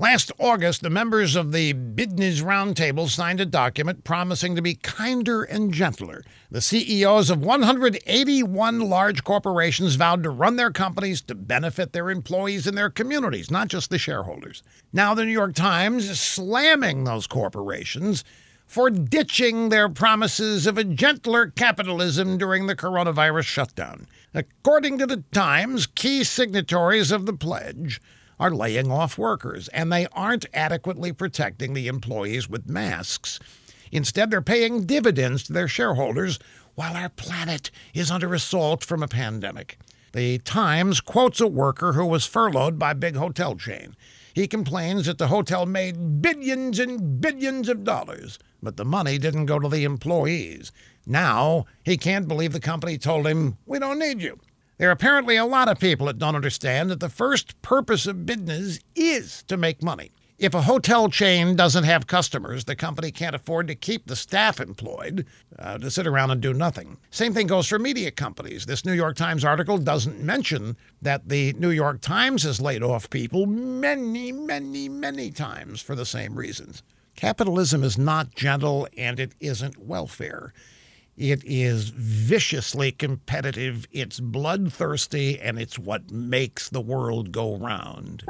Last August, the members of the Business Roundtable signed a document promising to be kinder and gentler. The CEOs of 181 large corporations vowed to run their companies to benefit their employees and their communities, not just the shareholders. Now the New York Times is slamming those corporations for ditching their promises of a gentler capitalism during the coronavirus shutdown. According to the Times, key signatories of the pledge are laying off workers, and they aren't adequately protecting the employees with masks. Instead, they're paying dividends to their shareholders while our planet is under assault from a pandemic. The Times quotes a worker who was furloughed by a big hotel chain. He complains that the hotel made billions and billions of dollars, but the money didn't go to the employees. Now, he can't believe the company told him, "We don't need you." There are apparently a lot of people that don't understand that the first purpose of business is to make money. If a hotel chain doesn't have customers, the company can't afford to keep the staff employed to sit around and do nothing. Same thing goes for media companies. This New York Times article doesn't mention that the New York Times has laid off people many, many, many times for the same reasons. Capitalism is not gentle, and it isn't welfare. It is viciously competitive, it's bloodthirsty, and it's what makes the world go round.